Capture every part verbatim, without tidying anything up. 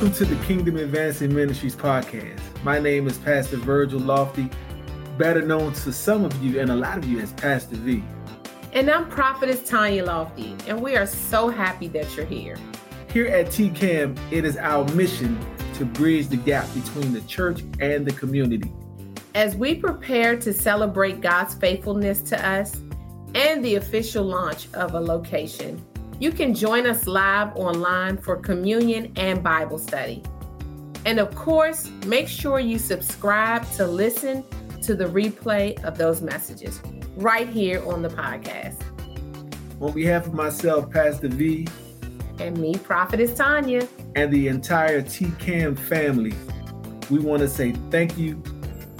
Welcome to the Kingdom Advancing Ministries podcast. My name is Pastor Virgil Lofty, better known to some of you and a lot of you as Pastor V. And I'm Prophetess Tanya Lofty, and we are so happy that you're here. Here at T K A M, it is our mission to bridge the gap between the church and the community. As we prepare to celebrate God's faithfulness to us and the official launch of a location, you can join us live online for communion and Bible study. And of course, make sure you subscribe to listen to the replay of those messages right here on the podcast. On behalf of myself, Pastor V, and me, Prophetess Tanya, and the entire T K A M family, we want to say thank you.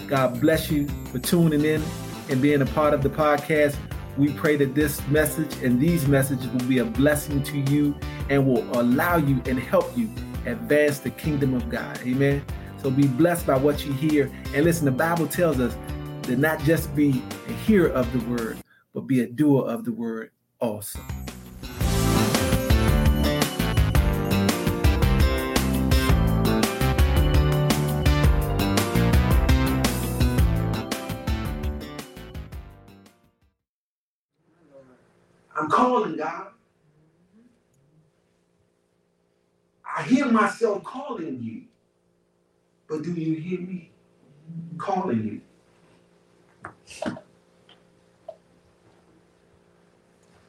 God bless you for tuning in and being a part of the podcast. We pray that this message and these messages will be a blessing to you and will allow you and help you advance the kingdom of God. Amen. So be blessed by what you hear. And listen, the Bible tells us to not just be a hearer of the word, but be a doer of the word also. I'm calling God. I hear myself calling you, but do you hear me calling you?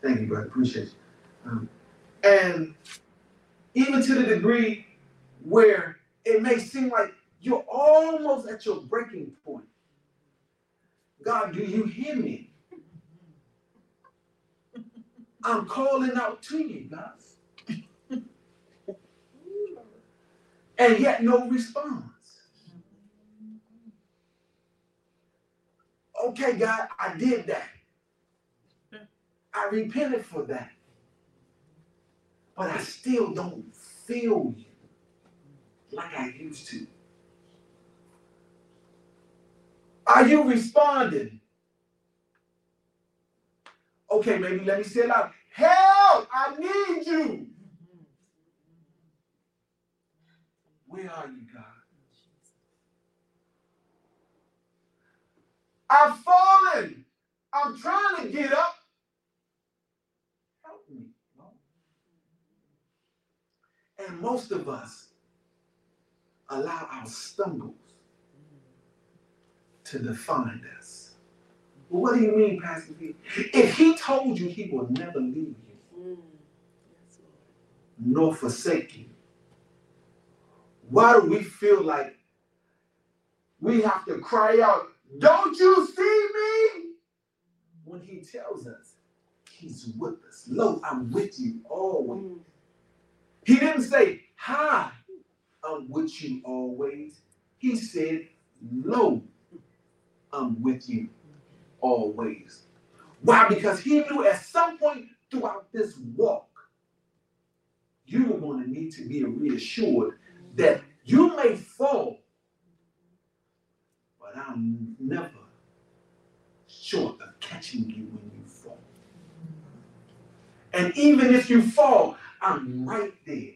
Thank you, brother. Appreciate you. Um, and even to the degree where it may seem like you're almost at your breaking point, God, do you hear me? I'm calling out to you, God. And yet no response. Okay, God, I did that. I repented for that. But I still don't feel you like I used to. Are you responding? Okay, maybe let me say it out. Help! I need you. Where are you, God? I've fallen. I'm trying to get up. Help me, Lord. And most of us allow our stumbles to define us. What do you mean, Pastor V? If he told you he will never leave you, nor forsake you, why do we feel like we have to cry out, don't you see me? When he tells us he's with us. Lo, I'm with you always. He didn't say, hi, I'm with you always. He said, lo, I'm with you always. Why? Because he knew at some point throughout this walk, you were going to need to be reassured that you may fall, but I'm never short of catching you when you fall. And even if you fall, I'm right there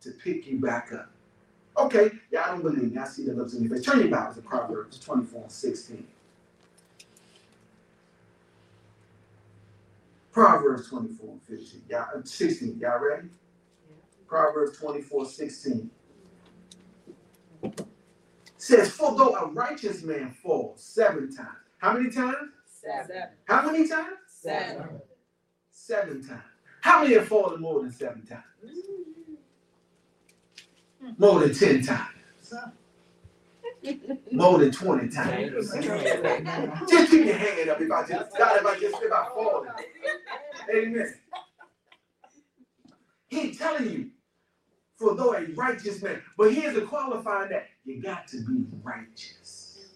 to pick you back up. Okay, yeah, I don't believe me. I see the looks in your face. Turn your Bibles to Proverbs twenty-four and sixteen. Proverbs twenty-four and fifteen, y'all, sixteen, y'all ready? Proverbs twenty-four, sixteen. Says, for though a righteous man falls seven times. How many times? Seven. How many times? Seven. Seven times. How many have fallen more than seven times? More than ten times. More than twenty times. Just keep your hand up if I just, God, if I just, if I fall. Amen. He's telling you, for though a righteous man, but here's the qualifying that you got to be righteous.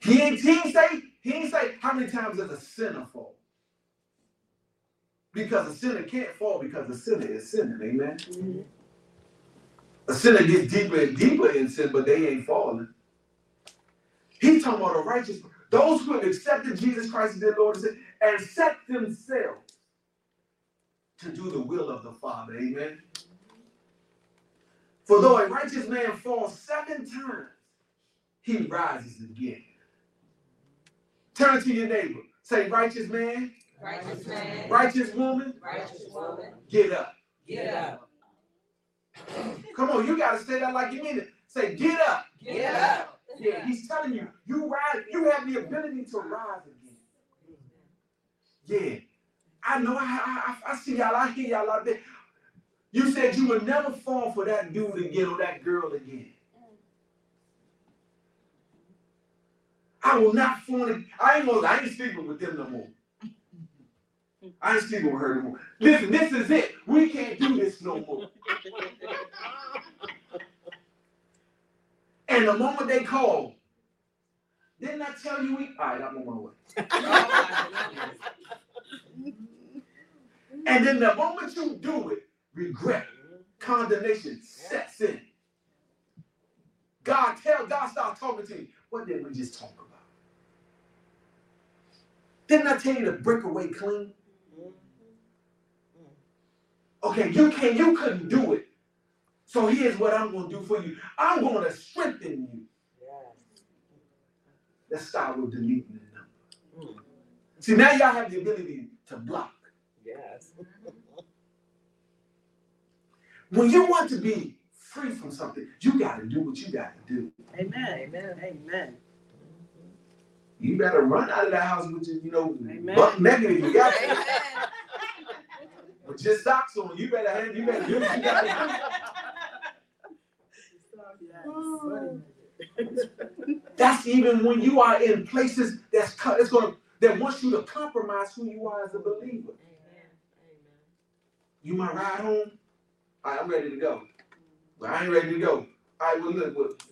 He ain't, he ain't say, he ain't say how many times does a sinner fall. Because a sinner can't fall because a sinner is sinning, amen? Mm-hmm. A sinner gets deeper and deeper in sin, but they ain't falling. He's talking about a righteous person. Those who have accepted Jesus Christ as their Lord and Savior and set themselves to do the will of the Father. Amen. For though a righteous man falls seven times, he rises again. Turn to your neighbor. Say, righteous man, righteous man, righteous woman, righteous woman, get up. Get up. Come on, you got to say that like you mean it. Say, get up. Get up. Yeah, he's telling you, you rise, you have the ability to rise again. Yeah. I know, I, I, I see y'all, I hear y'all out there. You said you would never fall for that dude again or that girl again. I will not fornicate. I ain't gonna, I ain't sleeping with them no more. I ain't sleeping with her no more. Listen, this is it. We can't do this no more. And the moment they call, didn't I tell you we? All right, I'm on my way. And then the moment you do it, regret, condemnation sets in. God tell God start talking to you. What did we just talk about? Didn't I tell you to break away clean? Okay, you can you couldn't do it. So here's what I'm going to do for you. I'm going to strengthen you. Let's start with deleting the number. See, now y'all have the ability to block. Yes. When you want to be free from something, you got to do what you got to do. Amen, amen, amen. You better run out of that house with your, you know, butt negative. You got to. With your socks on, you better have, you better do what you got to do. That's even when you are in places that's it's gonna that wants you to compromise who you are as a believer. Amen, amen. You might ride home. All right, I'm ready to go. But I ain't ready to go. All right, well, look, look.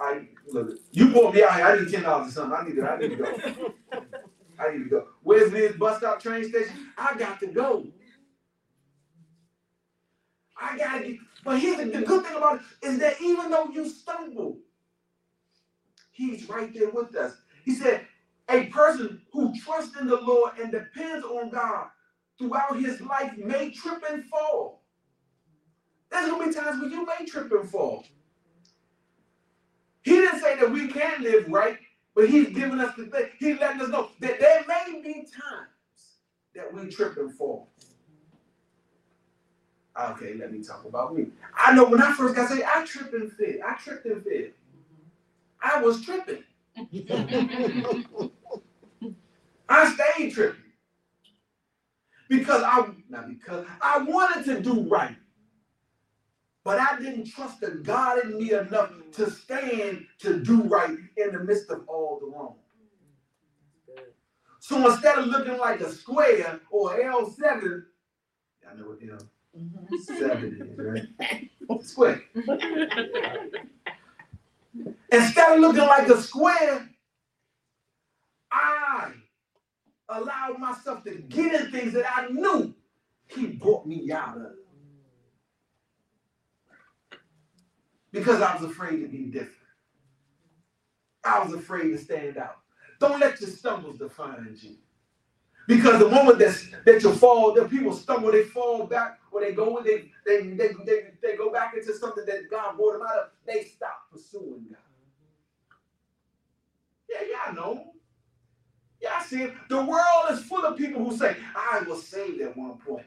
I right, look. You bought me out here. I need ten dollars or something. I need to, I need to go. I need to go. Where's this bus stop, train station? I got to go. I got to get. But here's the, the good thing about it is that even though you stumble, he's right there with us. He said, a person who trusts in the Lord and depends on God throughout his life may trip and fall. There's going to be times when you may trip and fall. He didn't say that we can live right, but he's giving us the thing. He's letting us know that there may be times that we trip and fall. Okay, let me talk about me. I know when I first got saved, I tripped and fell. I tripped and fell. I was tripping. I stayed tripping. Because I, not because, I wanted to do right. But I didn't trust the God in me enough to stand to do right in the midst of all the wrong. So instead of looking like a square or L seven, I know what L seven is, right? Square. Instead of looking like a square, I allowed myself to get in things that I knew he brought me out of. Because I was afraid to be different. I was afraid to stand out. Don't let your stumbles define you. Because the moment that, that you fall, the people stumble, they fall back, or they go they they, they, they they go back into something that God brought them out of, they stop pursuing God. Yeah, y'all know. Yeah, I see it. The world is full of people who say, I was saved at one point.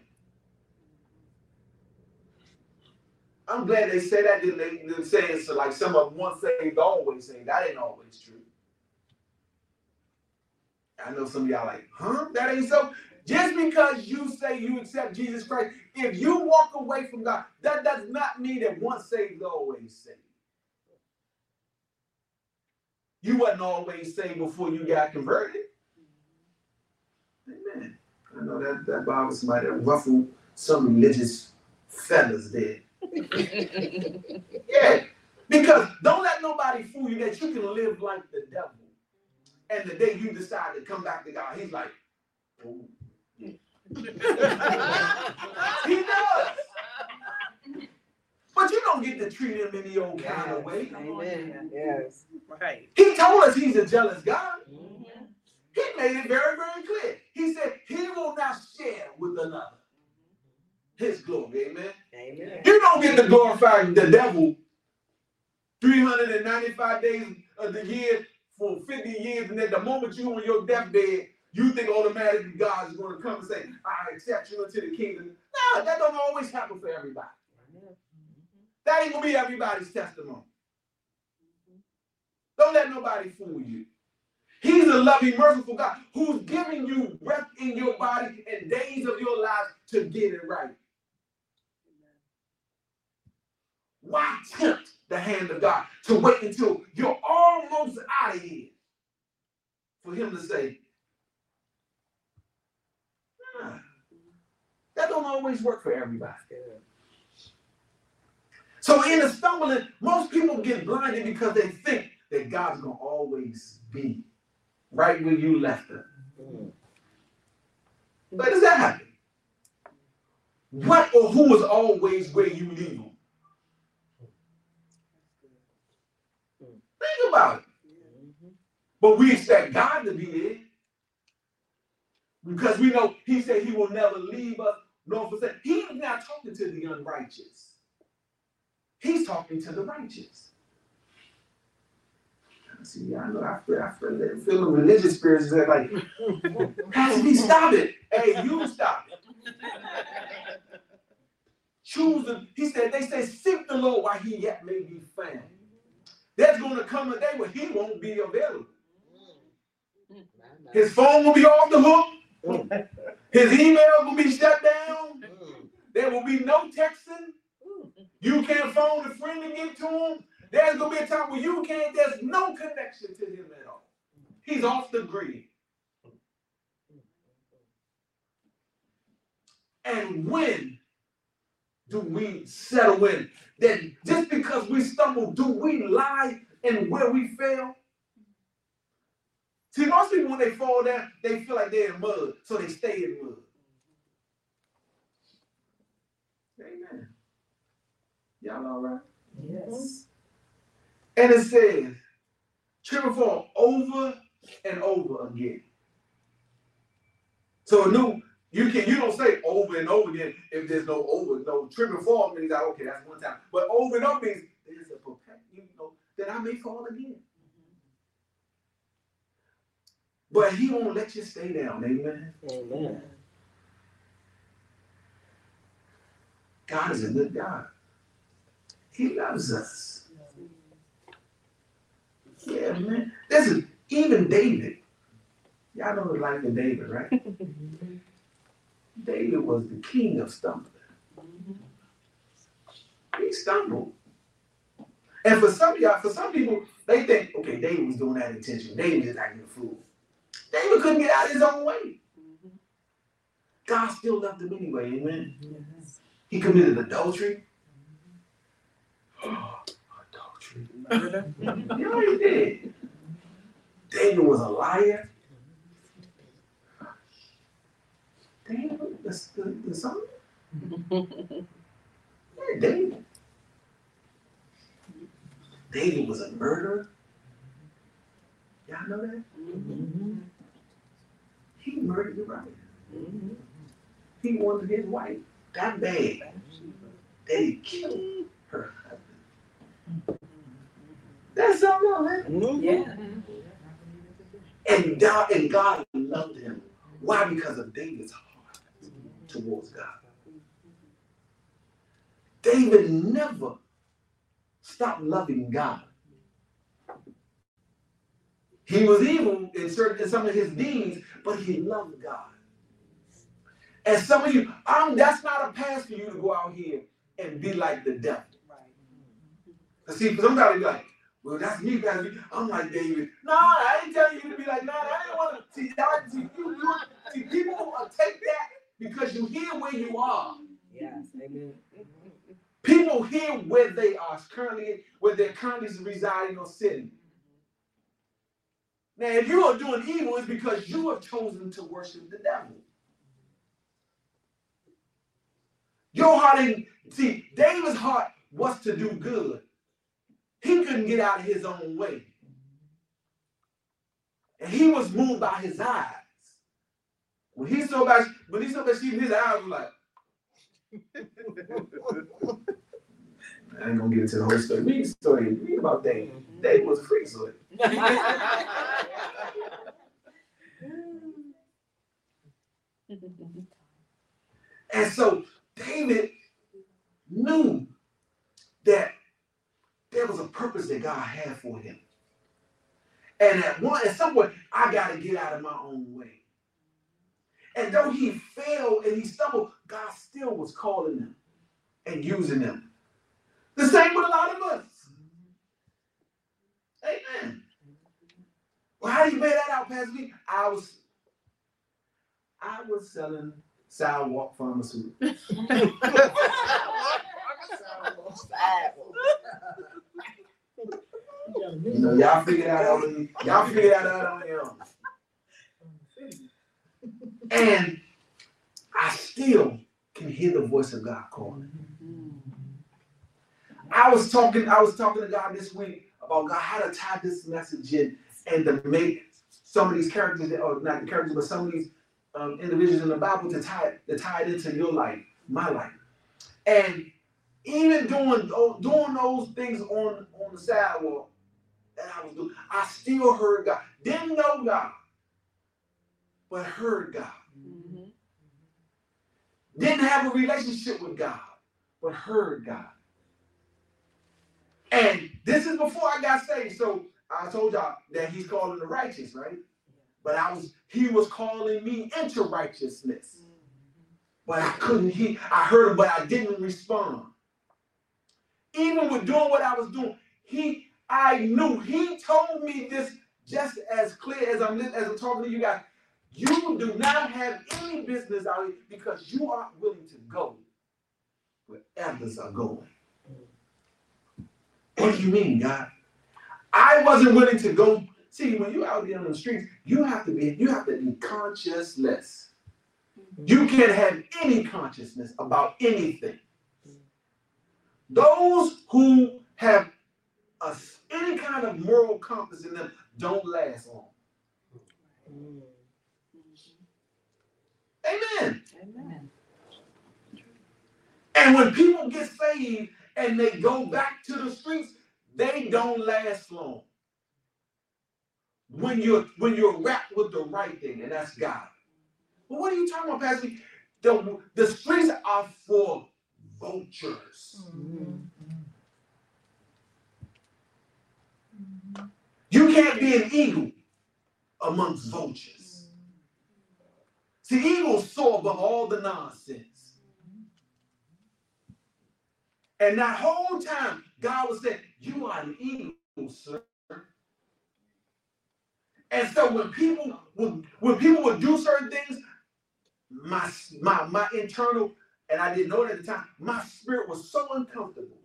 I'm glad they say that. They didn't say it's like some of them once saved, always saved. That ain't always true. I know some of y'all like, huh? That ain't so. Just because you say you accept Jesus Christ, if you walk away from God, that does not mean that once saved, always saved. You wasn't always saved before you got converted. Amen. I know that, that Bible, somebody that ruffled some religious fellas there. Yeah, because don't let nobody fool you that you can live like the devil. And the day you decide to come back to God, he's like, oh. He does. But you don't get to treat him any old yes, kind of way. Amen. Yes. Right. He told us he's a jealous God. Mm-hmm. He made it very, very clear. He said, he will not share with another his glory. Amen. Amen. You don't get to glorify the devil three hundred ninety-five days of the year for fifty years, and at the moment you're on your deathbed, you think automatically God is going to come and say, I accept you into the kingdom. No, that don't always happen for everybody. That ain't going to be everybody's testimony. Don't let nobody fool you. He's a loving, merciful God who's giving you breath in your body and days of your life to get it right. Why tempt the hand of God to wait until you're almost out of here for him to say, nah, that don't always work for everybody. So in the stumbling, most people get blinded because they think that God's going to always be right where you left them. But does that happen? What or who is always where you leave them? Think about it. But we expect God to be there because we know he said he will never leave us nor forsake. He's not talking to the unrighteous. He's talking to the righteous. See, I know I feel, I feel, I feel the religious spirits that like, Pastor V, stop it. Hey, you stop it. Choose him. He said, they say, seek the Lord while he yet may be found. There's going to come a day where he won't be available. His phone will be off the hook. His email will be shut down. There will be no texting. You can't phone a friend and get to him. There's going to be a time where you can't, there's no connection to him at all. He's off the grid. And when do we settle in? That just because we stumble, do we lie in where we fail? See, most people when they fall down, they feel like they're in mud, so they stay in mud. Amen. Y'all all right? Yes. And it says, trip and fall over and over again. So new, you can you don't say over and over again if there's no over, no trip and fall means like, okay, that's one time. But over and over means there's a perpetual, you know, that I may fall again. But he won't let you stay down, amen. Amen. God is a good God. He loves us. Yeah, man. Listen, even David. Y'all know the life of David, right? David was the king of stumbling. He stumbled. And for some of y'all, for some people, they think, okay, David was doing that intentionally. David is acting a fool. David couldn't get out of his own way. God still loved him anyway, amen? Yes. He committed adultery. You know he did. David was a liar. David, the, the, the son? Yeah, David. David was a murderer. Y'all know that? Mm-hmm. He murdered Uriah. Mm-hmm. He wanted his wife that bad that he killed her husband. That's all right. Yeah. And God, and God loved him. Why? Because of David's heart towards God. David never stopped loving God. He was evil in certain in some of his deeds, but he loved God. And some of you, I'm, that's not a pass for you to go out here and be like the devil. Right? See, somebody like. Well, that's me, Pastor V. I'm like David. No, I ain't telling you to be like, no, I didn't want to. See, I, see, you, see people will take that because you hear where you are. Yes, amen. People hear where they are currently, where they're currently residing or sitting. Now, if you are doing evil, it's because you have chosen to worship the devil. Your heart ain't, see, David's heart was to do good. He couldn't get out of his own way. And he was moved by his eyes. When he saw Bathsheba, when he saw Bathsheba, his eyes were like, I ain't gonna get into the whole story. Read the story. Read about Dave. Dave was a freak, so and so David knew that there was a purpose that God had for him. And at one, at some point, I got to get out of my own way. And though he failed and he stumbled, God still was calling them and using them. The same with a lot of us. Amen. Well, how do you bear that out, Pastor V? I was, I was selling sidewalk pharmaceuticals. You know, y'all figured out all the, y'all figured out all on your own. And I still can hear the voice of God calling. I was talking, I was talking to God this week about God, how to tie this message in and to make some of these characters, or not the characters, but some of these um, individuals in the Bible to tie it, to tie it into your life, my life. And even doing, doing those things on, on the sidewalk that I was doing, I still heard God. Didn't know God, but heard God. Mm-hmm. Didn't have a relationship with God, but heard God. And this is before I got saved, so I told y'all that he's calling the righteous, right? But I was, he was calling me into righteousness. But I couldn't hear, I heard him, but I didn't respond. Even with doing what I was doing, he, I knew, he told me this just as clear as I'm, as I'm talking to you guys. You do not have any business out here because you aren't willing to go where others are going. What do you mean, God? I wasn't willing to go. See, when you're out there on the streets, you have to be, you have to be conscienceless. You can't have any consciousness about anything. Those who have a, any kind of moral compass in them don't last long. Amen. Amen. And when people get saved and they go back to the streets, they don't last long. When you're, when you're wrapped with the right thing, and that's God. But what are you talking about, Pastor? The, the streets are for vultures. Mm-hmm. Mm-hmm. You can't be an eagle amongst vultures. Mm-hmm. See, eagles soar above all the nonsense. Mm-hmm. And that whole time, God was saying, you are an eagle, sir. And so when people would, when people would do certain things, my, my, my internal, and I didn't know it at the time, my spirit was so uncomfortable.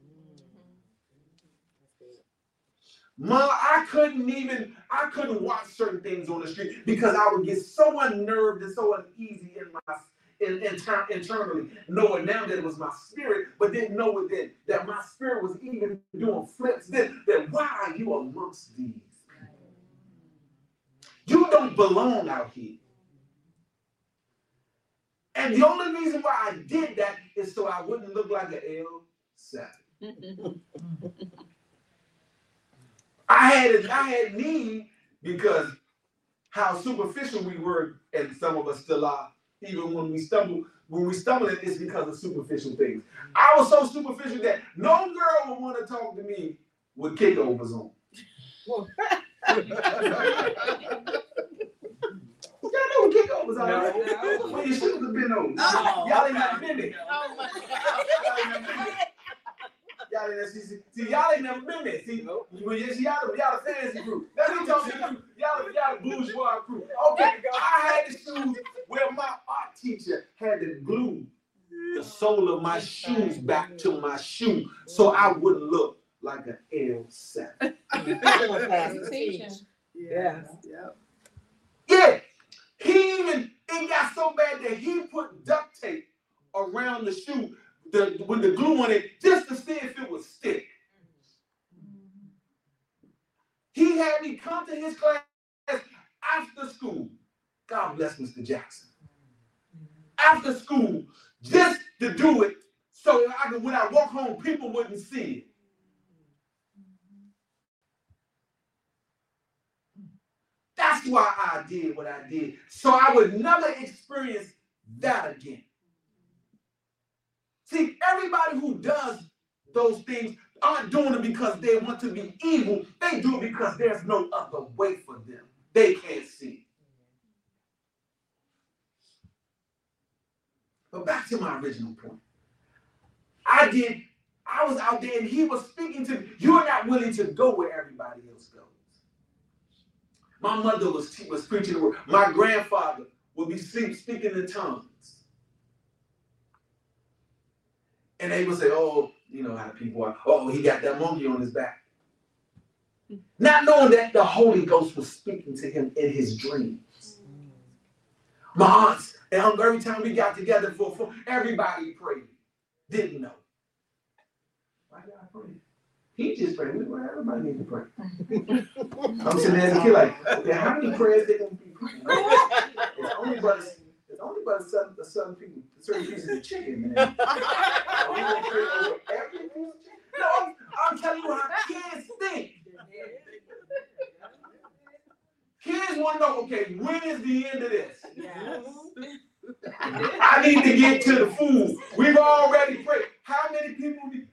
Mom, I couldn't even, I couldn't watch certain things on the street because I would get so unnerved and so uneasy in my in, in, internally, knowing now that it was my spirit, but didn't know it then, that my spirit was even doing flips then, that why are you amongst these? You don't belong out here. And the only reason why I did that is so I wouldn't look like an L seven. I had I had need because how superficial we were, and some of us still are, even when we stumble, when we stumble at this because of superficial things. I was so superficial that no girl would want to talk to me with kickovers on. Y'all know what kickovers are, right? No, no. When your shoes have been over. Oh, y'all ain't never been there. Oh my God. Y'all ain't never, see, see, y'all ain't never been there. See, nope. Y'all, y'all, y'all a fancy crew. That's what I'm talking about. Y'all, y'all a bourgeois crew. Okay, I had the shoes where my art teacher had to glue the sole of my shoes back to my shoe so I wouldn't look like an L seven. Yes. Yeah. Yeah. He even, it got so bad that he put duct tape around the shoe the, with the glue on it just to see if it would stick. He had me come to his class. I school, God bless Mister Jackson. After school, just to do it so that I could, when I walk home, people wouldn't see it. That's why I did what I did, so I would never experience that again. See, everybody who does those things aren't doing it because they want to be evil. They do it because there's no other way for them. They can't see. But back to my original point. I did, I was out there and he was speaking to me. You're not willing to go where everybody else goes. My mother was, was preaching the word. My grandfather would be speaking in tongues. And they would say, oh, you know how people are. Oh, he got that monkey on his back. Not knowing that the Holy Ghost was speaking to him in his dreams. My aunts and uncle, every time we got together, for, for everybody prayed. Didn't know. Why did I pray? He just prayed. Everybody needs to pray. I'm sitting there as a kid like, okay, how many prayers they going to be praying? It's only but it's only but certain certain people, certain pieces of chicken, man. No, I'm, I'm telling you how kids think. Kids want to know, okay, when is the end of this? Yes. I need to get to the food. We've already prayed. How many people? Be,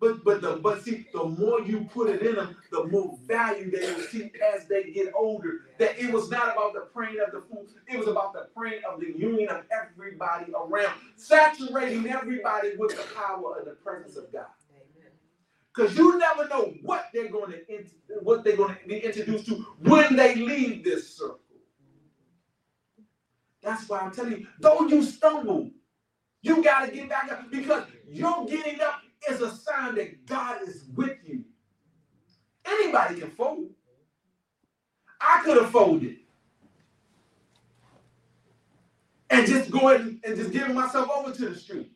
but but the but see, the more you put it in them, the more value they will see as they get older. That it was not about the praying of the food. It was about the praying of the union of everybody around, saturating everybody with the power and the presence of God. Because you never know what they're going to what they're going to be introduced to when they leave this circle. That's why I'm telling you, though you stumble, you got to get back up, because your getting up is a sign that God is with you. Anybody can fold. I could have folded and just go ahead and just give myself over to the street.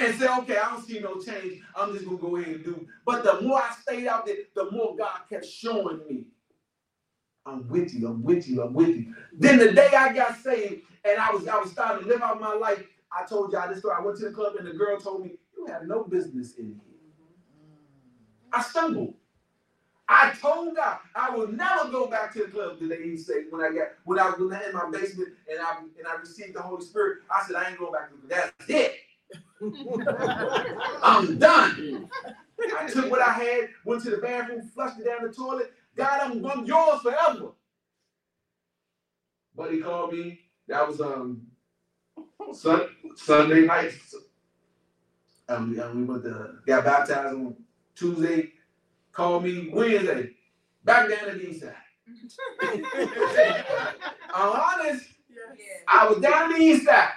And say, okay, I don't see no change. I'm just going to go ahead and do it. But the more I stayed out there, the more God kept showing me. I'm with you, I'm with you, I'm with you. Then the day I got saved and I was I was starting to live out my life, I told y'all this story. I went to the club and the girl told me, you have no business in here. I stumbled. I told God I will never go back to the club today. He said, when I got when I was in my basement and I and I received the Holy Spirit, I said, I ain't going back to the club. That's it. I'm done. I took what I had, went to the bathroom, flushed it down the toilet. God, I'm, I'm yours forever. But he called me. That was um sun, Sunday night. Um, we went to, got baptized on Tuesday. Called me Wednesday. Back down to the east side. I'm honest. Yeah. I was down to the east side.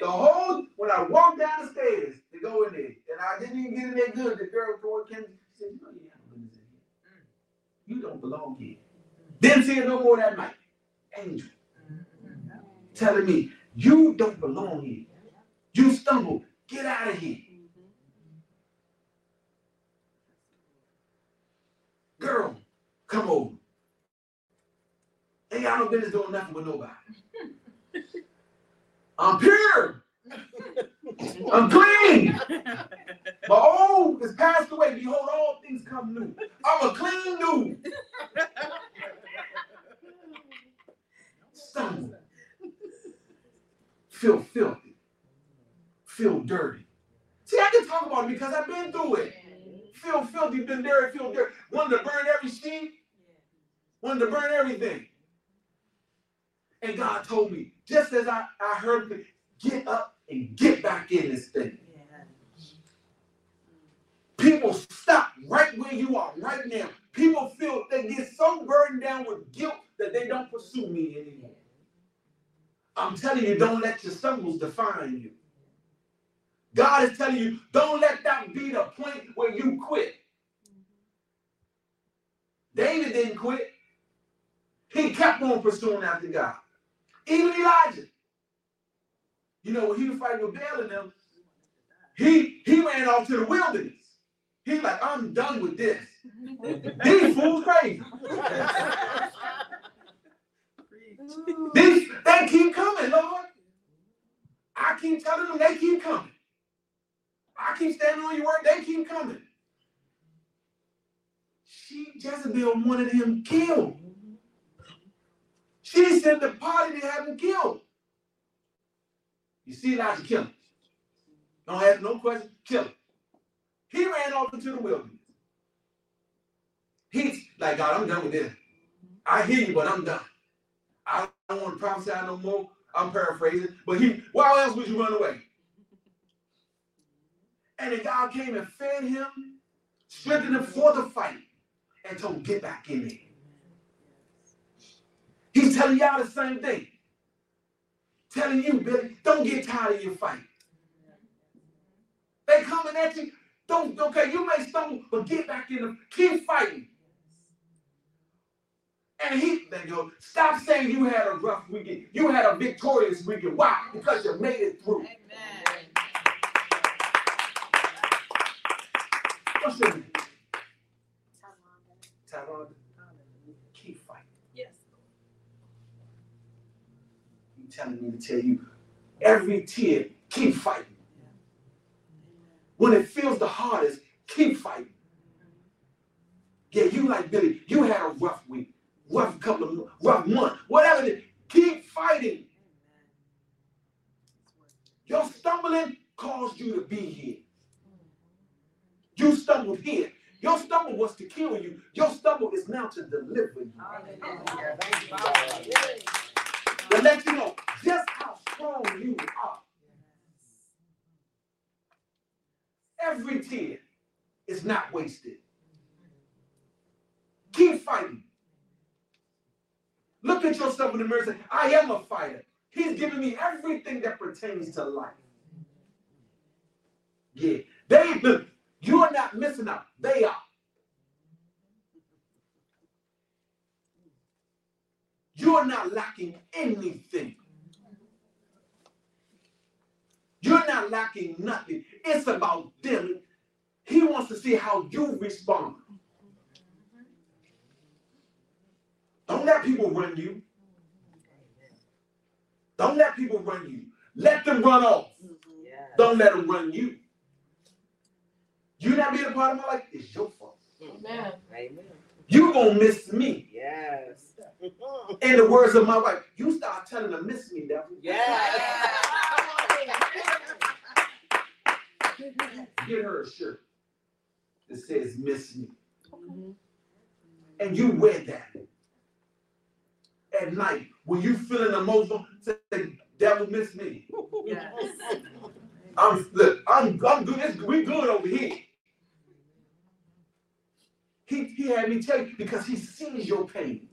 The whole, when I walked down the stairs to go in there, and I didn't even get in there good, the girl toward Kendrick said, you know, you haven't been in here. You don't belong here. Didn't see it no more that night. Angel telling me, you don't belong here. You stumbled. Get out of here. Girl, come over. Ain't got no business doing nothing with nobody. I'm pure. I'm clean. My old is passed away. Behold, all things come new. I'm a clean dude. Stumble. Feel filthy. Feel dirty. See, I can talk about it because I've been through it. Feel filthy, been dirty, feel dirty. Wanted to burn every sheep. Wanted to burn everything. And God told me, just as I, I heard him, get up and get back in this thing. Yeah. People stop right where you are right now. People feel they get so burdened down with guilt that they don't pursue me anymore. I'm telling you, don't let your stumbles define you. God is telling you, don't let that be the point where you quit. David didn't quit. He kept on pursuing after God. Even Elijah. You know, when he was fighting with Baal and them, he, he ran off to the wilderness. He's like, I'm done with this. These fools crazy. These, they keep coming, Lord. I keep telling them they keep coming. I keep standing on your word, they keep coming. She, Jezebel wanted him killed. She sent the party to have him killed. You see Elijah, kill him. Don't ask no question, kill him. He ran off into the wilderness. He's like, God, I'm done with this. I hear you, but I'm done. I don't want to prophesy no more. I'm paraphrasing. But he, why else would you run away? And then God came and fed him, strengthened him for the fight, and told him, get back in there. He's telling y'all the same thing. Telling you, Billy, don't get tired of your fight. They coming at you. Don't, okay, you may stumble, but get back in them. Keep fighting. And he, there you go. Stop saying you had a rough weekend. You had a victorious weekend. Why? Because you made it through. Amen. What's your name? Tyrande. Tyrande. Keep fighting. Yes. He's telling me to tell you, every tear, keep fighting. When it feels the hardest, keep fighting. Yeah, you like Billy, you had a rough week, rough couple of rough month, whatever it is, keep fighting. Your stumbling caused you to be here. You stumbled here. Your stumble was to kill you. Your stumble is now to deliver you. To let you know just how strong you are. Every tear is not wasted. Keep fighting. Look at yourself in the mirror and say, I am a fighter. He's given me everything that pertains to life. Yeah. They look, you're not missing out. They are. You're not lacking anything. You're not lacking nothing. It's about them. He wants to see how you respond. Don't let people run you. Don't let people run you. Let them run off. Don't let them run you. You not being a part of my life, it's your fault. Amen. You're going to miss me. Yes. In the words of my wife, you start telling them, miss me, devil. Yeah. Get her a shirt that says miss me. Mm-hmm. And you wear that. At night, when you feeling emotional, say, devil, miss me. Yes. I'm, look, I'm, I'm good. It's, we good over here. He, he had me tell you because he sees your pain.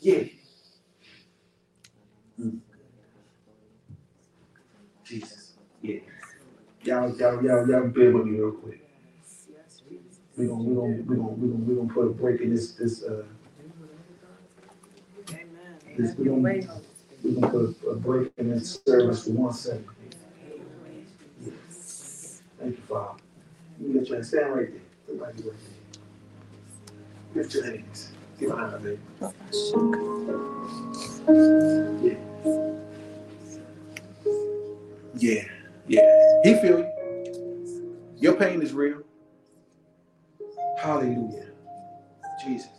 Yeah. Mm. Jesus, yeah. Y'all, y'all, y'all, y'all bear with me real quick. We gonna, we gonna, we gonna, we gonna, we gonna put a break in this, this, uh, this, we gonna, we gonna put a break in this service for one second. Yeah. Thank you, Father. You get your hand, stand right there. Everybody right there. Lift your hands. Give an honor, baby. Yeah. Yeah, yeah. He feel you. Your pain is real. Hallelujah. Jesus.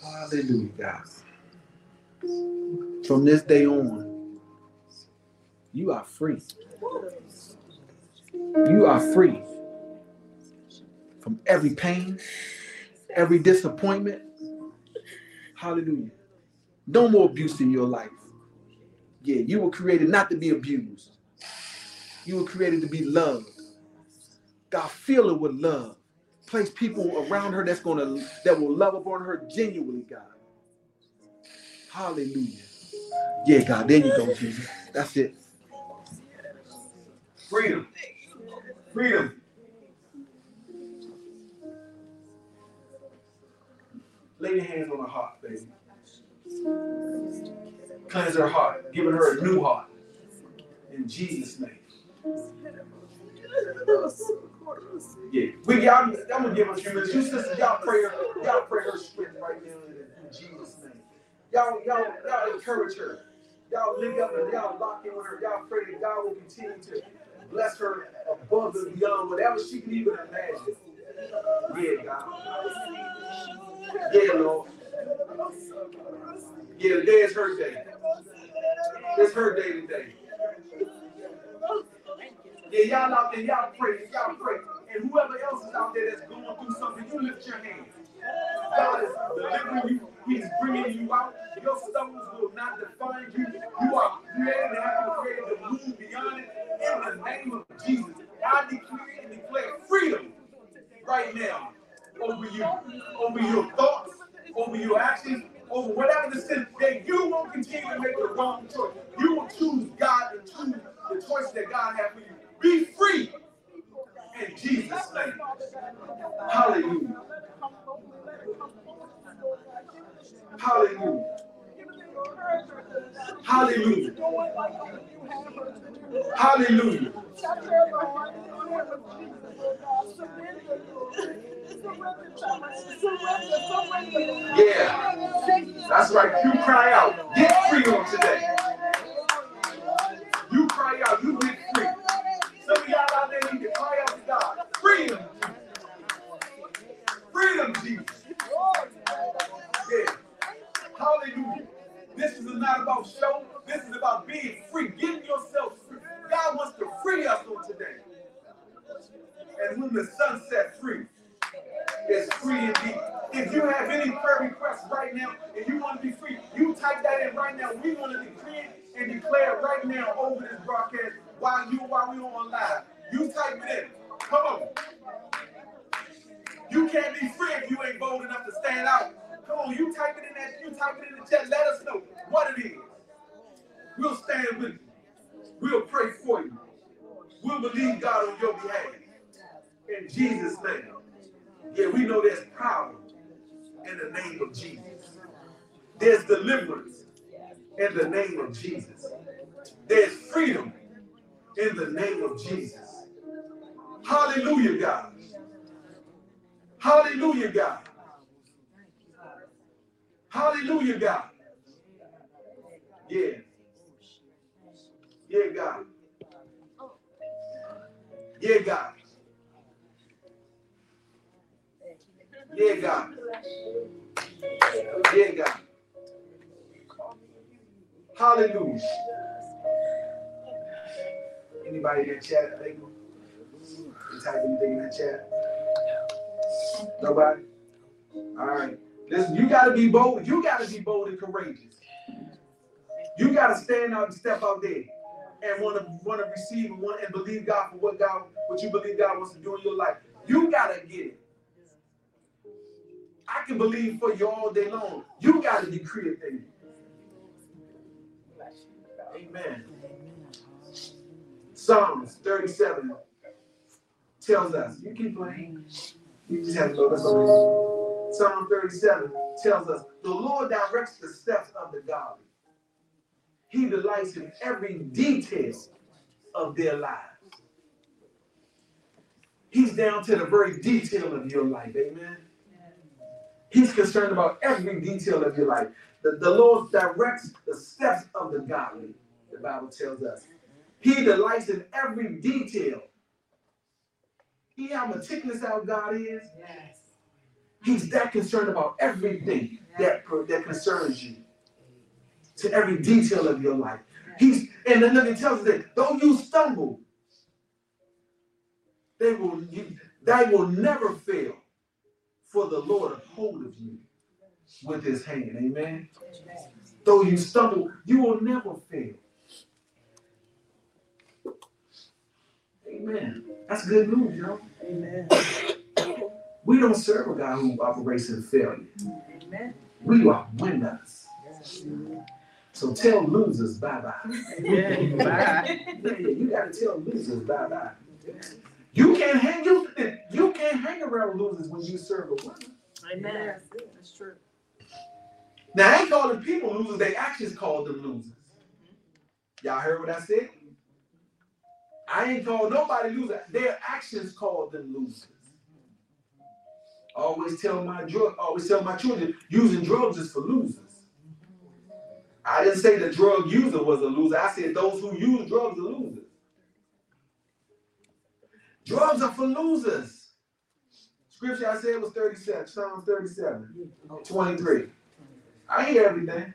Hallelujah, God. From this day on, you are free. You are free from every pain, every disappointment. Hallelujah. No more abuse in your life. Yeah, you were created not to be abused. You were created to be loved. God, fill her with love. Place people around her that's gonna that will love upon her genuinely, God. Hallelujah. Yeah, God, there you go, Jesus. That's it. Freedom. Freedom. Lay your hands on her heart, baby. Cleanse her heart, giving her a new heart. In Jesus' name. Yeah, we y'all. I'm gonna give a few minutes. You sisters, y'all pray her, y'all pray her strength right now in Jesus' name. Y'all, y'all, y'all encourage her. Y'all link up and y'all lock in with her. Y'all pray that God will continue to bless her above and beyond whatever she can even imagine. Yeah, God. Yeah, Lord. Yeah, today is her day. It's her day today. Yeah, y'all out there, y'all pray, y'all pray. And whoever else is out there that's going through something, you lift your hands. God is delivering you. He's bringing you out. Your stones will not define you. You are created and have been created to move beyond it. In the name of Jesus, I decree and declare freedom right now over you, over your thoughts, over your actions, over whatever the sin that you won't continue to make the wrong choice. You will choose God and choose the choice that God has for you. Be free in Jesus' name. Hallelujah. Hallelujah. Hallelujah. Hallelujah. Yeah. That's right. You cry out. Get free on today. You cry out. You get free. Some of y'all out there need to cry out to God. Freedom. Freedom, Jesus. Yeah. Hallelujah. This is not about show. This is about being free. Getting yourself free. God wants to free us on today. And when the sun sets free, it's free indeed. If you have any prayer requests right now and you want to be free, you type that in right now. We want to decree it and declare it right now over this broadcast while you while we're on live. You type it in. Come on. You can't be free if you ain't bold enough to stand out. Come on, you type it in that, you type it in the chat. Let us know what it is. We'll stand with you. We'll pray for you. We'll believe God on your behalf. In Jesus' name. Yeah, we know there's power in the name of Jesus. There's deliverance in the name of Jesus. There's freedom in the name of Jesus. Hallelujah, God. Hallelujah, God. Hallelujah, God. Yeah. Yeah, God. Yeah, God. Yeah, God. Yeah, God. Hallelujah. Anybody in that chat? They can type anything in that chat. Nobody? All right. Listen, you gotta be bold. You gotta be bold and courageous. You gotta stand out and step out there, and want to want to receive and want and believe God for what God, what you believe God wants to do in your life. You gotta get it. I can believe for you all day long. You gotta decree a thing. Amen. Psalms thirty-seven tells us. You keep playing. You just have to go. That's all. Psalm thirty-seven tells us, the Lord directs the steps of the godly. He delights in every detail of their lives. He's down to the very detail of your life, amen? He's concerned about every detail of your life. The, the Lord directs the steps of the godly, the Bible tells us. He delights in every detail. See how meticulous our God is? Yes. He's that concerned about everything that, that concerns you, to every detail of your life. He's, and then it tells us that though you stumble, they will, you, they will never fail, for the Lord upholdeth you with his hand. Amen? Though you stumble, you will never fail. Amen. That's good news, y'all. Amen. We don't serve a God who operates in failure. Amen. We are winners. Yes. So tell losers bye-bye. Amen. Bye. Yeah, you gotta tell losers bye-bye. You can't hang you, you can't hang around losers when you serve a winner. Amen. That's true. Now I ain't calling people losers, they actually called them losers. Y'all heard what I said? I ain't called nobody loser. Their actions called them losers. I always tell my drug, always tell my children, using drugs is for losers. I didn't say the drug user was a loser. I said those who use drugs are losers. Drugs are for losers. Scripture I said was thirty-seven, Psalm thirty-seven, twenty-three. I hear everything.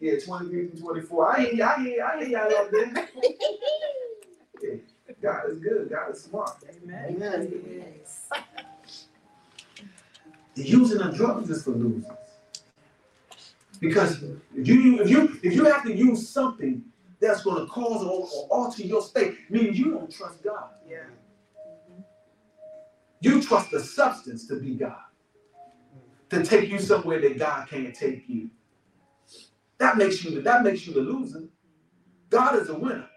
Yeah, twenty-three and twenty-four. I hear, I hear, I hear y'all out there. Yeah. God is good. God is smart. Amen. Amen. Yes. The using of drugs is for losers. Because if you if you if you have to use something that's going to cause or, or alter your state, meaning you don't trust God. Yeah. Mm-hmm. You trust the substance to be God, to take you somewhere that God can't take you. That makes you that makes you the loser. God is a winner.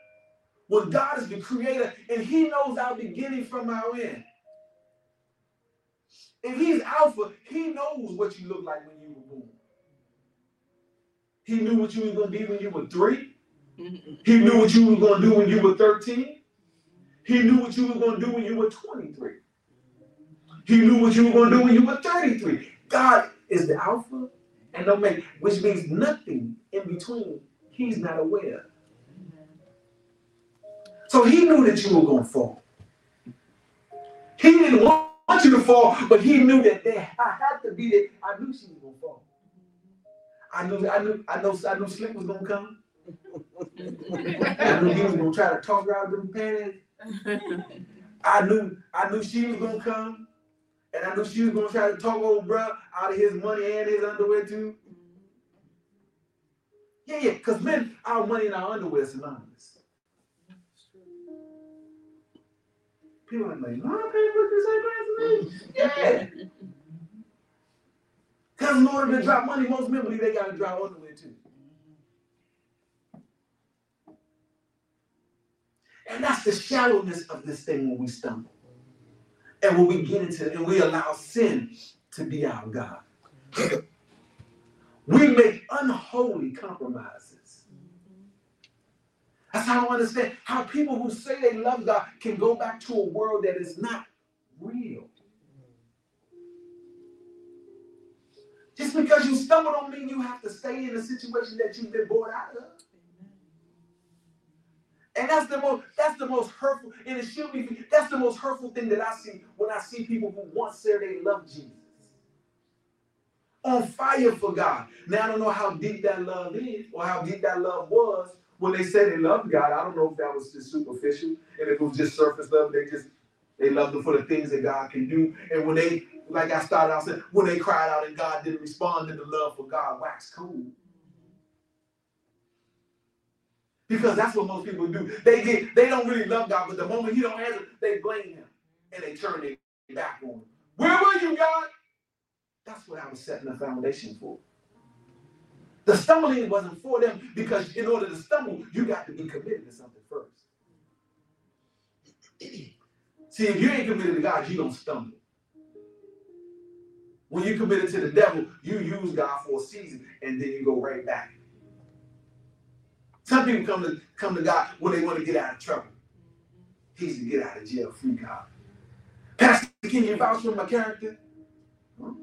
When God is the creator and he knows our beginning from our end. If he's Alpha, he knows what you look like when you were born. He knew what you were going to be when you were three. He knew what you were going to do when you were thirteen. He knew what you were going to do when you were twenty-three. He knew what you were going to do when you were thirty-three. God is the Alpha and Omega, which means nothing in between. He's not aware. So he knew that you were going to fall. He didn't want you to fall, but he knew that there I had to be there. I knew she was going to fall. I knew, I knew, I know, I knew Slick was going to come. I knew he was going to try to talk her out of them panties. I knew, I knew she was going to come. And I knew she was going to try to talk old bruh out of his money and his underwear too. Yeah, yeah, because men, our money and our underwear is synonymous. People are like, no, I pay for the same price as me. Yeah. Because Lord, if they drop money, most men believe they got to drop underwear too. And that's the shallowness of this thing when we stumble. And when we get into it and we allow sin to be our God. We make unholy compromises. That's how I don't understand how people who say they love God can go back to a world that is not real. Just because you stumble don't mean you have to stay in a situation that you've been born out of. And that's the most, that's the most hurtful, and it should be, that's the most hurtful thing that I see when I see people who once said they love Jesus. On fire for God. Now I don't know how deep that love is or how deep that love was. When they say they loved God, I don't know if that was just superficial and if it was just surface love. They just, they loved him for the things that God can do. And when they, like I started out saying, when they cried out and God didn't respond, then the love for God waxed cool. Because that's what most people do. They get, they don't really love God, but the moment he don't answer, they blame him. And they turn their back on him. Where were you, God? That's what I was setting the foundation for. The stumbling wasn't for them because in order to stumble, you got to be committed to something first. See, if you ain't committed to God, you don't stumble. When you're committed to the devil, you use God for a season and then you go right back. Some people come to come to God when they want to get out of trouble. He's the get out of jail free God. Pastor, can you vouch for my character? Huh?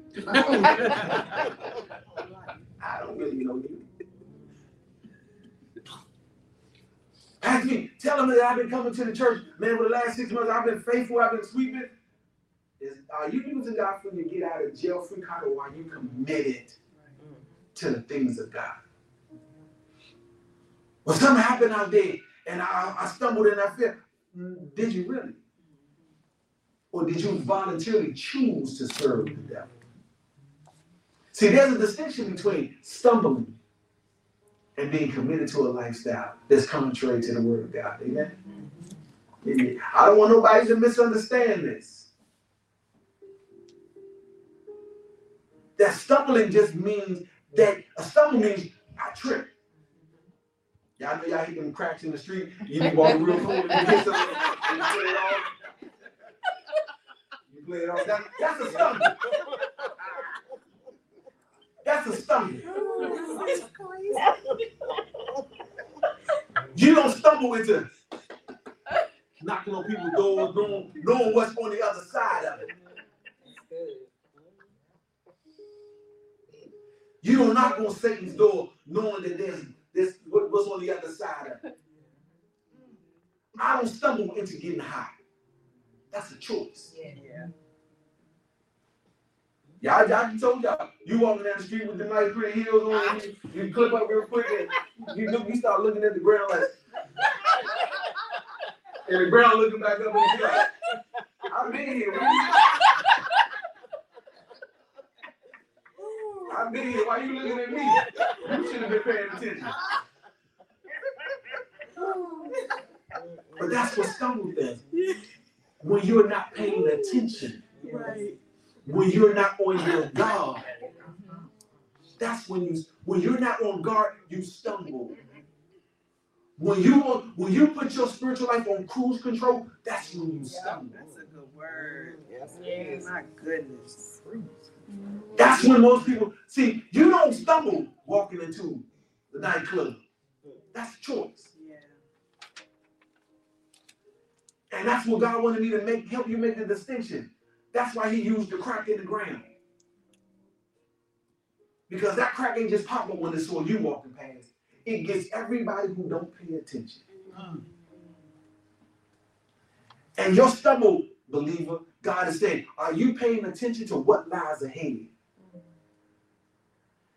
I don't really know you. Ask me, tell them that I've been coming to the church, man, for the last six months, I've been faithful, I've been sweeping. Is, are you using God for you to get out of jail free card, or are you committed to the things of God? Well, something happened out there, and I, I stumbled and I fell. Did you really? Or did you voluntarily choose to serve the devil? See, there's a distinction between stumbling and being committed to a lifestyle that's contrary to the word of God. Amen? Amen. I don't want nobody to misunderstand this. That stumbling just means that a stumble means I trip. Y'all know y'all hit them cracks in the street. You be walking real cool and you hit something and you play it off. You play it off. That, that's a stumble. That's a stumble. You don't stumble into knocking on people's doors, knowing, knowing what's on the other side of it. You don't knock on Satan's door knowing that there's, there's what's on the other side of it. I don't stumble into getting high. That's a choice. Yeah. yeah. Yeah, I, I told y'all, you walking down the street with the nice pretty heels on, you, you clip up real quick, and you, look, you start looking at the ground like, and the ground looking back up and you're like, I've been here, man. I've been here, why you looking at me? You should have been paying attention. But that's what stumbled them. When you're not paying attention. Right. When you're not on your guard, that's when you. When you're not on guard, you stumble. When you when you put your spiritual life on cruise control, that's when you stumble. Yep, that's a good word. Yes, yes. My goodness. That's when most people see you don't stumble walking into the nightclub. That's a choice. Yeah. And that's what God wanted me to make help you make the distinction. That's why he used the crack in the ground. Because that crack ain't just pop up when it's on you walking past. It gets everybody who don't pay attention. Mm. And your stumble, believer, God is saying, are you paying attention to what lies ahead?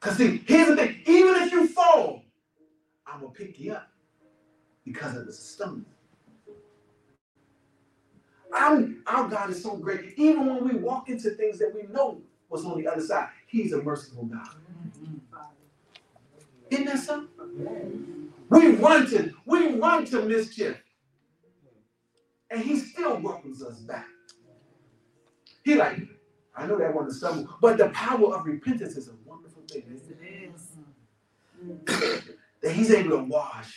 Because see, here's the thing. Even if you fall, I'm going to pick you up because of the stumble. I'm, our God is so great. Even when we walk into things that we know what's on the other side, he's a merciful God. Isn't that something? We run to, we run to mischief. And he still welcomes us back. He like, I know that wasn't a stumble, but the power of repentance is a wonderful thing. Yes, it is. That he's able to wash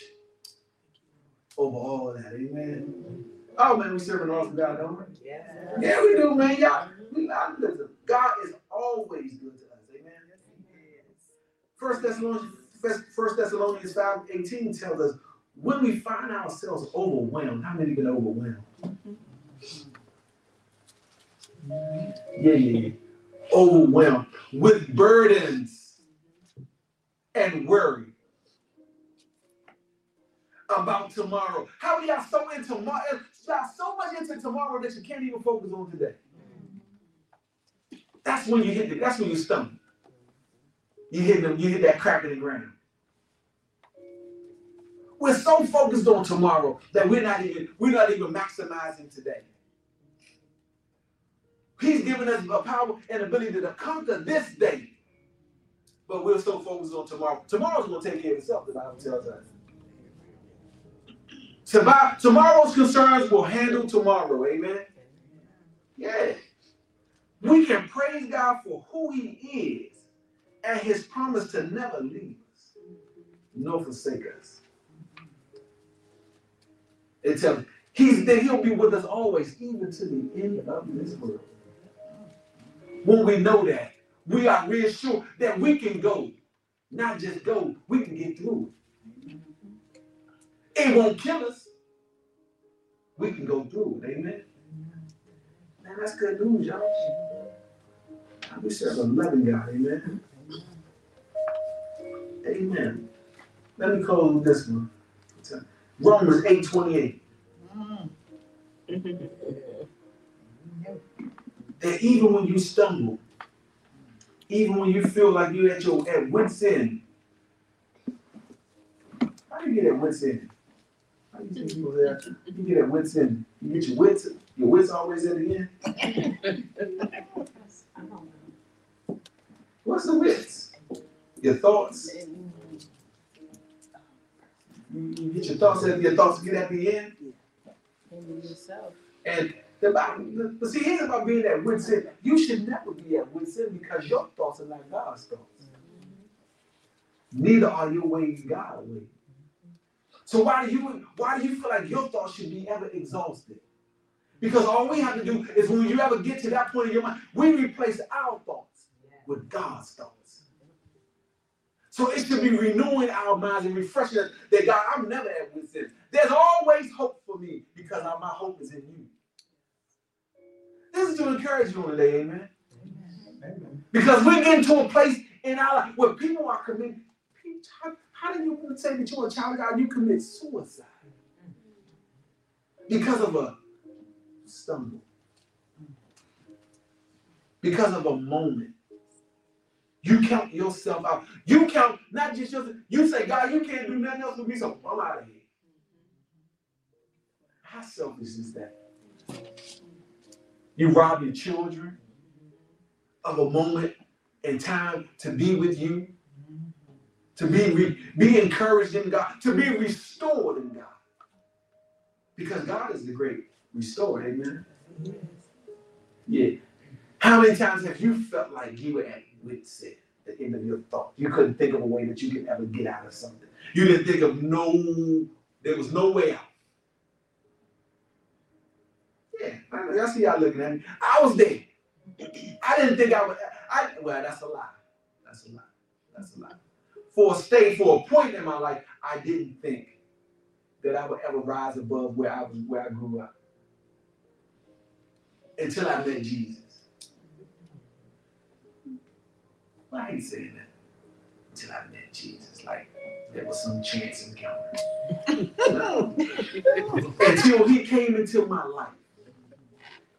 over all that. Amen. Oh man, we serve an awesome God, don't we? Yeah, yeah we do, man. Y'all, we love listen. God is always good to us, amen. First Thessalonians, First Thessalonians five eighteen tells us when we find ourselves overwhelmed. How many have been overwhelmed? Yeah, yeah, yeah. Overwhelmed with burdens and worry about tomorrow. How are y'all so into tomorrow? Y'all so much into tomorrow that you can't even focus on today. That's when you hit it. That's when you stumble. You hit them. You hit that crack in the ground. We're so focused on tomorrow that we're not even we're not even maximizing today. He's given us the power and ability to conquer this day, but we're so focused on tomorrow. Tomorrow's going to take care of itself, the Bible tells us. Tomorrow's concerns will handle tomorrow. Amen. Yeah. We can praise God for who he is and his promise to never leave us, nor forsake us. It tells he's that he'll be with us always, even to the end of this world. When we know that, we are reassured that we can go, not just go, we can get through. It won't kill us. We can go through it. Amen. Man, that's good news, y'all. We serve a loving God. Amen. Amen. Let me close with this one. Romans eight twenty eight. That even when you stumble, even when you feel like you're at your at wit's end. How do you get at wit's end? How do you see people there? You get at wits end. You get your wits. Your wits always at the end. What's the wits? Your thoughts. You get your thoughts at your thoughts get at the end. And the Bible. But see, here's about being at wits end. You should never be at wits end because your thoughts are not God's thoughts. Neither are your ways God's ways. So why do you why do you feel like your thoughts should be ever exhausted? Because all we have to do is when you ever get to that point in your mind, we replace our thoughts with God's thoughts. So it should be renewing our minds and refreshing us that, God, I'm never at one sin. There's always hope for me because my hope is in you. This is to encourage you today, amen? Amen. Because we're getting to a place in our life where people are committing. How, how do you want to say that you're a child of God? You commit suicide because of a stumble, because of a moment. You count yourself out. You count not just yourself. You say, God, you can't do nothing else with me, so I'm out of here. How selfish is that? You rob your children of a moment in time to be with you, to be, re be encouraged in God, to be restored in God. Because God is the great restorer, amen? Yeah. How many times have you felt like you were at with sin at the end of your thought? You couldn't think of a way that you could ever get out of something. You didn't think of no, there was no way out. Yeah, I, I see y'all looking at me. I was there. I didn't think I would, I, well, that's a lie. That's a lie. That's a lie. For a stage, for a point in my life, I didn't think that I would ever rise above where I was, where I grew up. Until I met Jesus. Well, I ain't saying that until I met Jesus. Like, there was some chance encounter. No. Until he came into my life.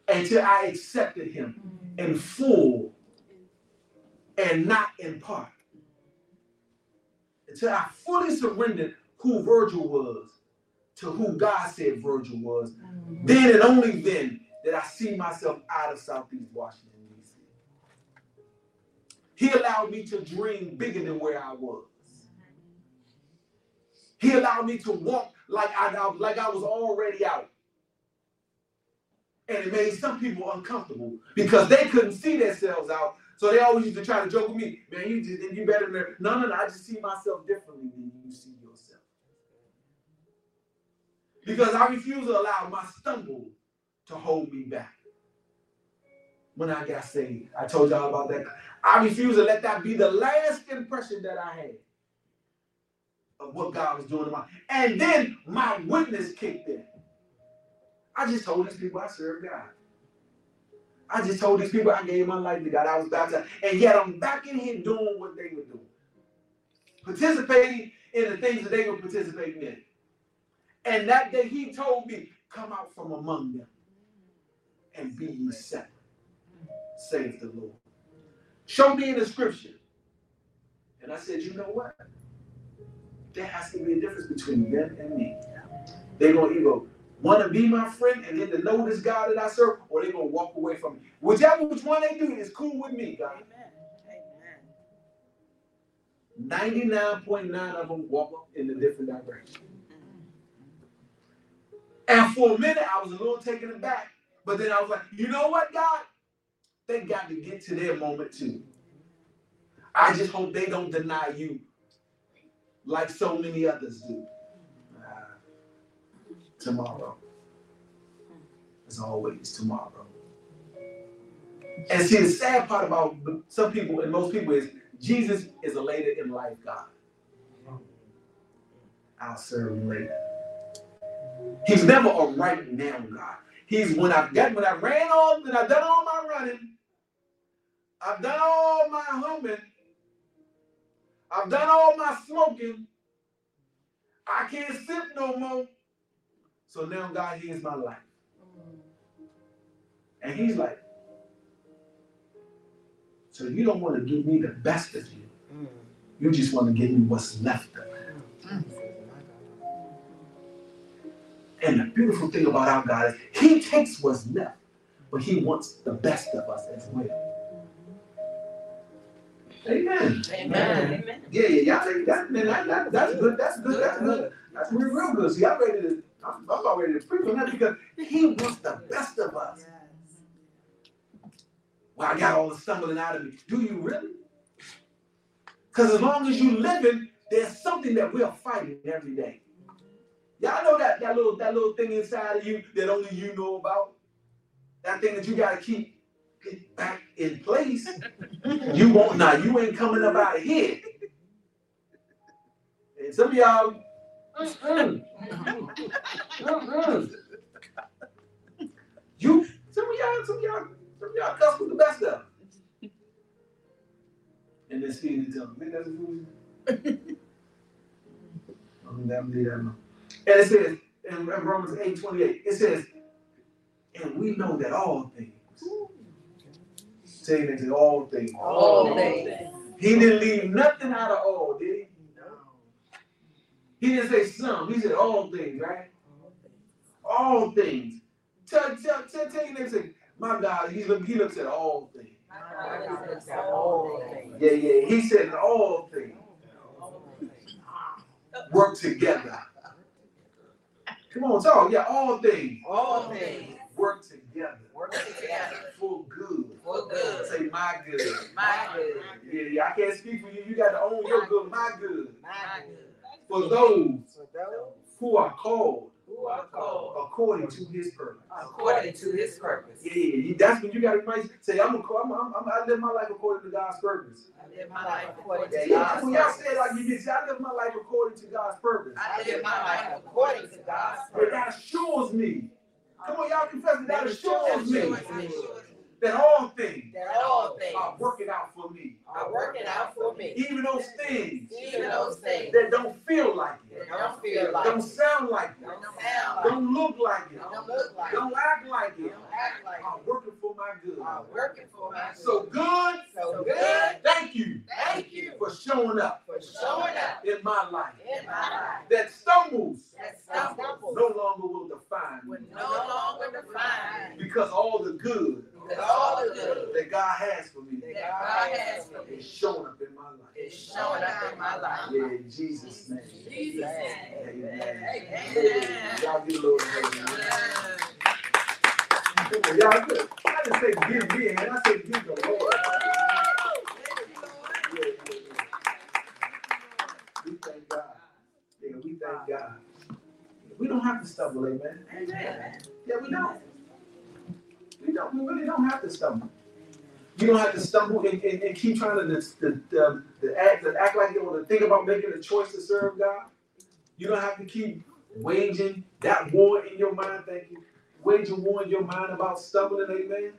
Until I accepted him in full and not in part. Until I fully surrendered who Virgil was to who God said Virgil was. Then and only then did I see myself out of Southeast Washington. He allowed me to dream bigger than where I was. He allowed me to walk like I, like I was already out. And it made some people uncomfortable because they couldn't see themselves out. So they always used to try to joke with me. Man, you just you better than that. No, no, no, I just see myself differently than you see yourself. Because I refuse to allow my stumble to hold me back. When I got saved, I told y'all about that. I refuse to let that be the last impression that I had of what God was doing in my life. And then my witness kicked in. I just told these people I serve God. I just told these people I gave my life to God. I was baptized. And yet I'm back in here doing what they were doing. Participating in the things that they were participating in. And that day he told me, come out from among them and be ye separate, saith the Lord. Show me in the scripture. And I said, you know what? There has to be a difference between them and me. They're going to either want to be my friend and get to know this God that I serve, or they're going to walk away from me. Whichever which one they do is cool with me, God. Amen. Amen. ninety-nine point nine of them walk up in a different direction. And for a minute, I was a little taken aback. But then I was like, you know what, God? They got to get to their moment too. I just hope they don't deny you like so many others do. Uh, tomorrow. As always, tomorrow. And see, the sad part about some people and most people is Jesus is a later in life God. I'll serve him later. He's never a right now God. He's when I've got when I ran all and I've done all my running, I've done all my humming, I've done all my smoking, I can't sip no more. So now God hears my life. And he's like, so you don't want to give me the best of you. You just want to give me what's left of you. And the beautiful thing about our God is he takes what's left, but he wants the best of us as well. Amen. Amen. Amen. Yeah, yeah, y'all that, man, that, that, that's good, that's good, that's good. That's real, real good. See, I'm ready to, I'm, I'm about ready to preach on that because he wants the best of us. Well, I got all the stumbling out of me. Do you really? Because as long as you're living, there's something that we're fighting every day. Y'all know that, that, little, that little thing inside of you that only you know about? That thing that you got to keep back in place. You won't, now you ain't coming up out of here Some of y'all. You, some of y'all, some of y'all, some of y'all cuss with the best of them. And then Steve would tell me, man, that's a movie. I don't think I believe that much. And it says, in Romans eight twenty-eight, it says, and we know that all things. Say that all things. All things. He didn't leave nothing out of all, did he? No. He didn't say some. He said all things, right? All things. Tell, tell, tell, tell your neighbor, my God, he, look, he looks at all things. My God, he looks at all things. Yeah, yeah. He said all things. All things. Work together. Come on, talk. Yeah, all things. All things. Work together. Work together. For good. For good. Say my good. My good. Yeah, yeah. I can't speak for you. You got to own your good. My good. My good. For those who are called. Who are called. According to his purpose. According to his purpose. Yeah, that's when you got to say, I'm a, I'm, I'm, I'm, I live my life according to God's purpose. I live my life according to God's purpose. When y'all say it like you did, I live my life according to God's purpose. I live my life according to God's purpose. That assures me. Come on, y'all confess that that assures me that all things are working out for me. Are working out for me. Even those things. Even those things that don't feel like it. Don't feel like it. Don't sound like it. Don't sound like it. Don't look like it. Don't look like it. Don't act like it. Don't act like it. Are working for my good. Are working for my good. So good. So good. Thank you. Thank you for showing up. For showing up in my life. In my life. That stumbles. That stumbles no longer will define me. No longer define me. Because all the good. All the good that God has for me, that God has for me, is showing up in my life. It's showing up in my life. Yeah, in Jesus' name. Jesus' name. Amen. Amen. Y'all give a little amen. Y'all good. I didn't say give me, and I said give the Lord. Yeah, yeah, yeah. We thank God. Yeah, we thank God. We don't have to stumble, amen. Amen. Yeah, we don't. We, don't, we really don't have to stumble. You don't have to stumble and, and, and keep trying to, to, to, to, act, to act like it or to think about making a choice to serve God. You don't have to keep waging that war in your mind, thank you. Waging war in your mind about stumbling, amen.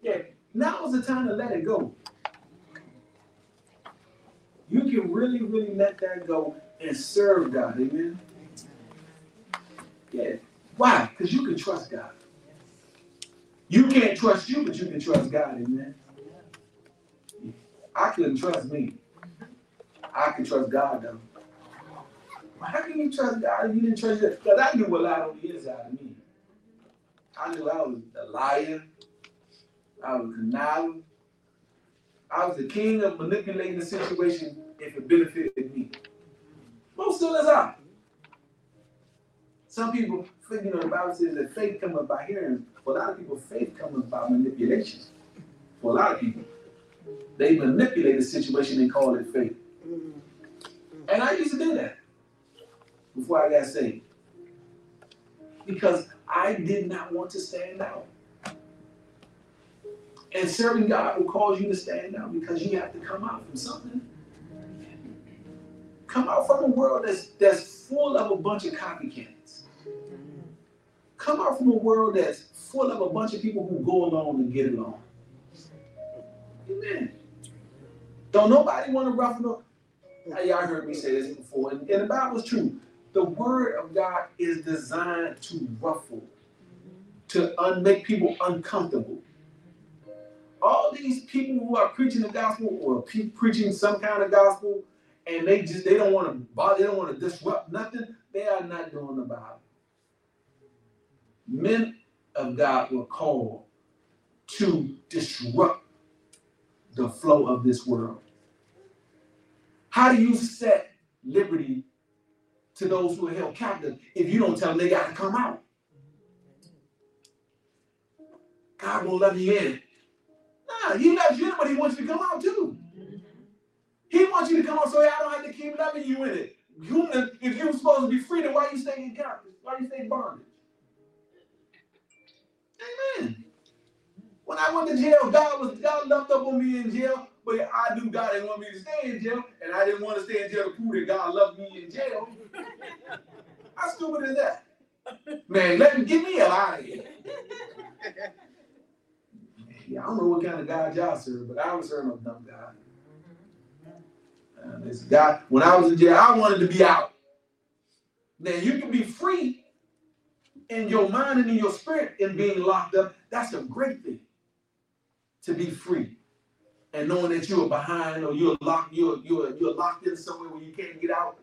Yeah, now is the time to let it go. You can really, really let that go and serve God, amen. Yeah, why? Because you can trust God. You can't trust you, but you can trust God, amen. I couldn't trust me. I can trust God, though. How can you trust God if you didn't trust yourself? Because I knew what lied on the inside of me. I knew I was a liar. I was a conniving. I was the king of manipulating the situation if it benefited me. Most of us are. Some people, you know, the Bible says that faith cometh by hearing. For a lot of people, faith comes by manipulation. For a lot of people, they manipulate the situation and call it faith. And I used to do that before I got saved. Because I did not want to stand out. And serving God will cause you to stand out because you have to come out from something. Come out from a world that's, that's full of a bunch of copycats. Come out from a world that's full of a bunch of people who go along and get along. Amen. Don't nobody want to ruffle up. Y'all heard me say this before, and, and the Bible's true. The word of God is designed to ruffle, to un- make people uncomfortable. All these people who are preaching the gospel or pre- preaching some kind of gospel, and they just they don't want to bother, they don't want to disrupt nothing. They are not doing the Bible. Men of God were called to disrupt the flow of this world. How do you set liberty to those who are held captive if you don't tell them they got to come out? God won't let you in. Nah, he loves you, but he wants you to come out too. He wants you to come out so I don't have to keep loving you in it. You, if you're supposed to be free, then why you stay in captive? Why you stay bonded? Amen. When I went to jail, God was God loved up on me in jail, but I knew God didn't want me to stay in jail, and I didn't want to stay in jail to prove that God loved me in jail. How stupid is that? Man, let me get me out of here. Yeah, I don't know what kind of God y'all serve, but I was serving a dumb God. Uh, this God, when I was in jail, I wanted to be out. Now, you can be free in your mind and in your spirit in being locked up. That's a great thing, to be free. And knowing that you are behind or you're locked, you're, you're, you're locked in somewhere where you can't get out.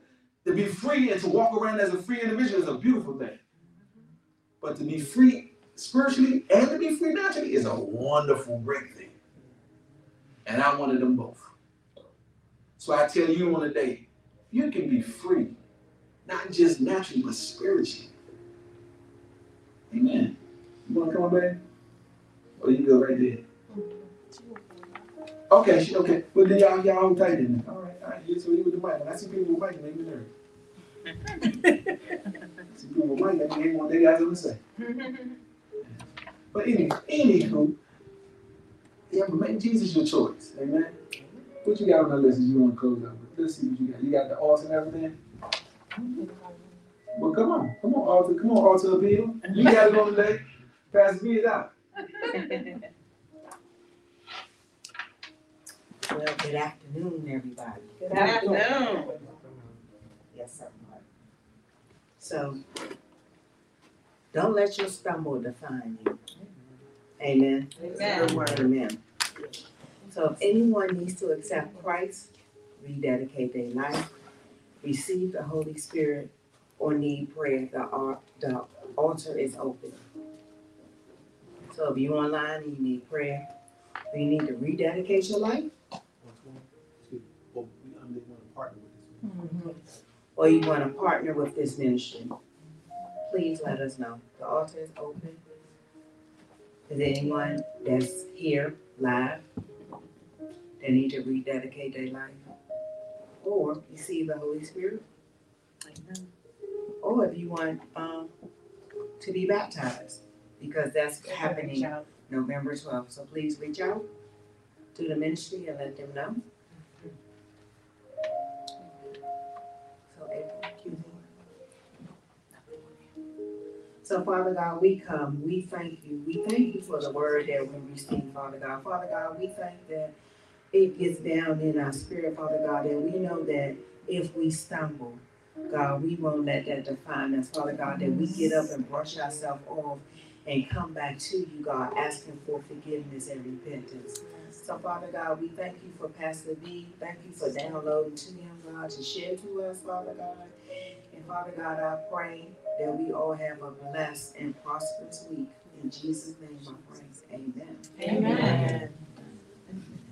To be free and to walk around as a free individual is a beautiful thing. But to be free spiritually and to be free naturally is a wonderful, great thing. And I wanted them both. So I tell you on a day, you can be free, not just naturally, but spiritually. Amen. You want to come, baby? Or you go right there. Okay, okay. Well, then y'all, y'all hold tight in there. All right, all right. Here's what you with the mic. When I see people with mic, they make me nervous. See people with mic, they make me nervous. They got something to say. But anyway, anywho, yeah, but make Jesus your choice. Amen. What you got on the list that you want to close up with? Let's see what you got. You got the altar and everything? Well, come on. Come on, altar. Come on, altar appeal. You got it on the list. Pastor V is out. Well, good afternoon, everybody. Good afternoon. Yes, everybody. So, don't let your stumble define you. Amen. Amen. Amen. So if anyone needs to accept Christ, rededicate their life, receive the Holy Spirit, or need prayer, the, the altar is open. So if you're online and you need prayer, you need to rededicate your life. Mm-hmm. Or you want to partner with this ministry. Please let us know. The altar is open. Is anyone that's here live? They need to rededicate their life or receive the Holy Spirit. Amen. Or if you want um, to be baptized, because that's happening November twelfth. So please reach out to the ministry and let them know. So, April, so Father God, we come. We thank you. We thank you for the word that we receive, Father God. Father God, we thank that it gets down in our spirit, Father God, and we know that if we stumble, God, we won't let that define us, Father God, that we get up and brush ourselves off and come back to you, God, asking for forgiveness and repentance. So, Father God, we thank you for Pastor V. Thank you for downloading to him, God, to share to us, Father God. And, Father God, I pray that we all have a blessed and prosperous week. In Jesus' name I pray. Amen. Amen. Amen.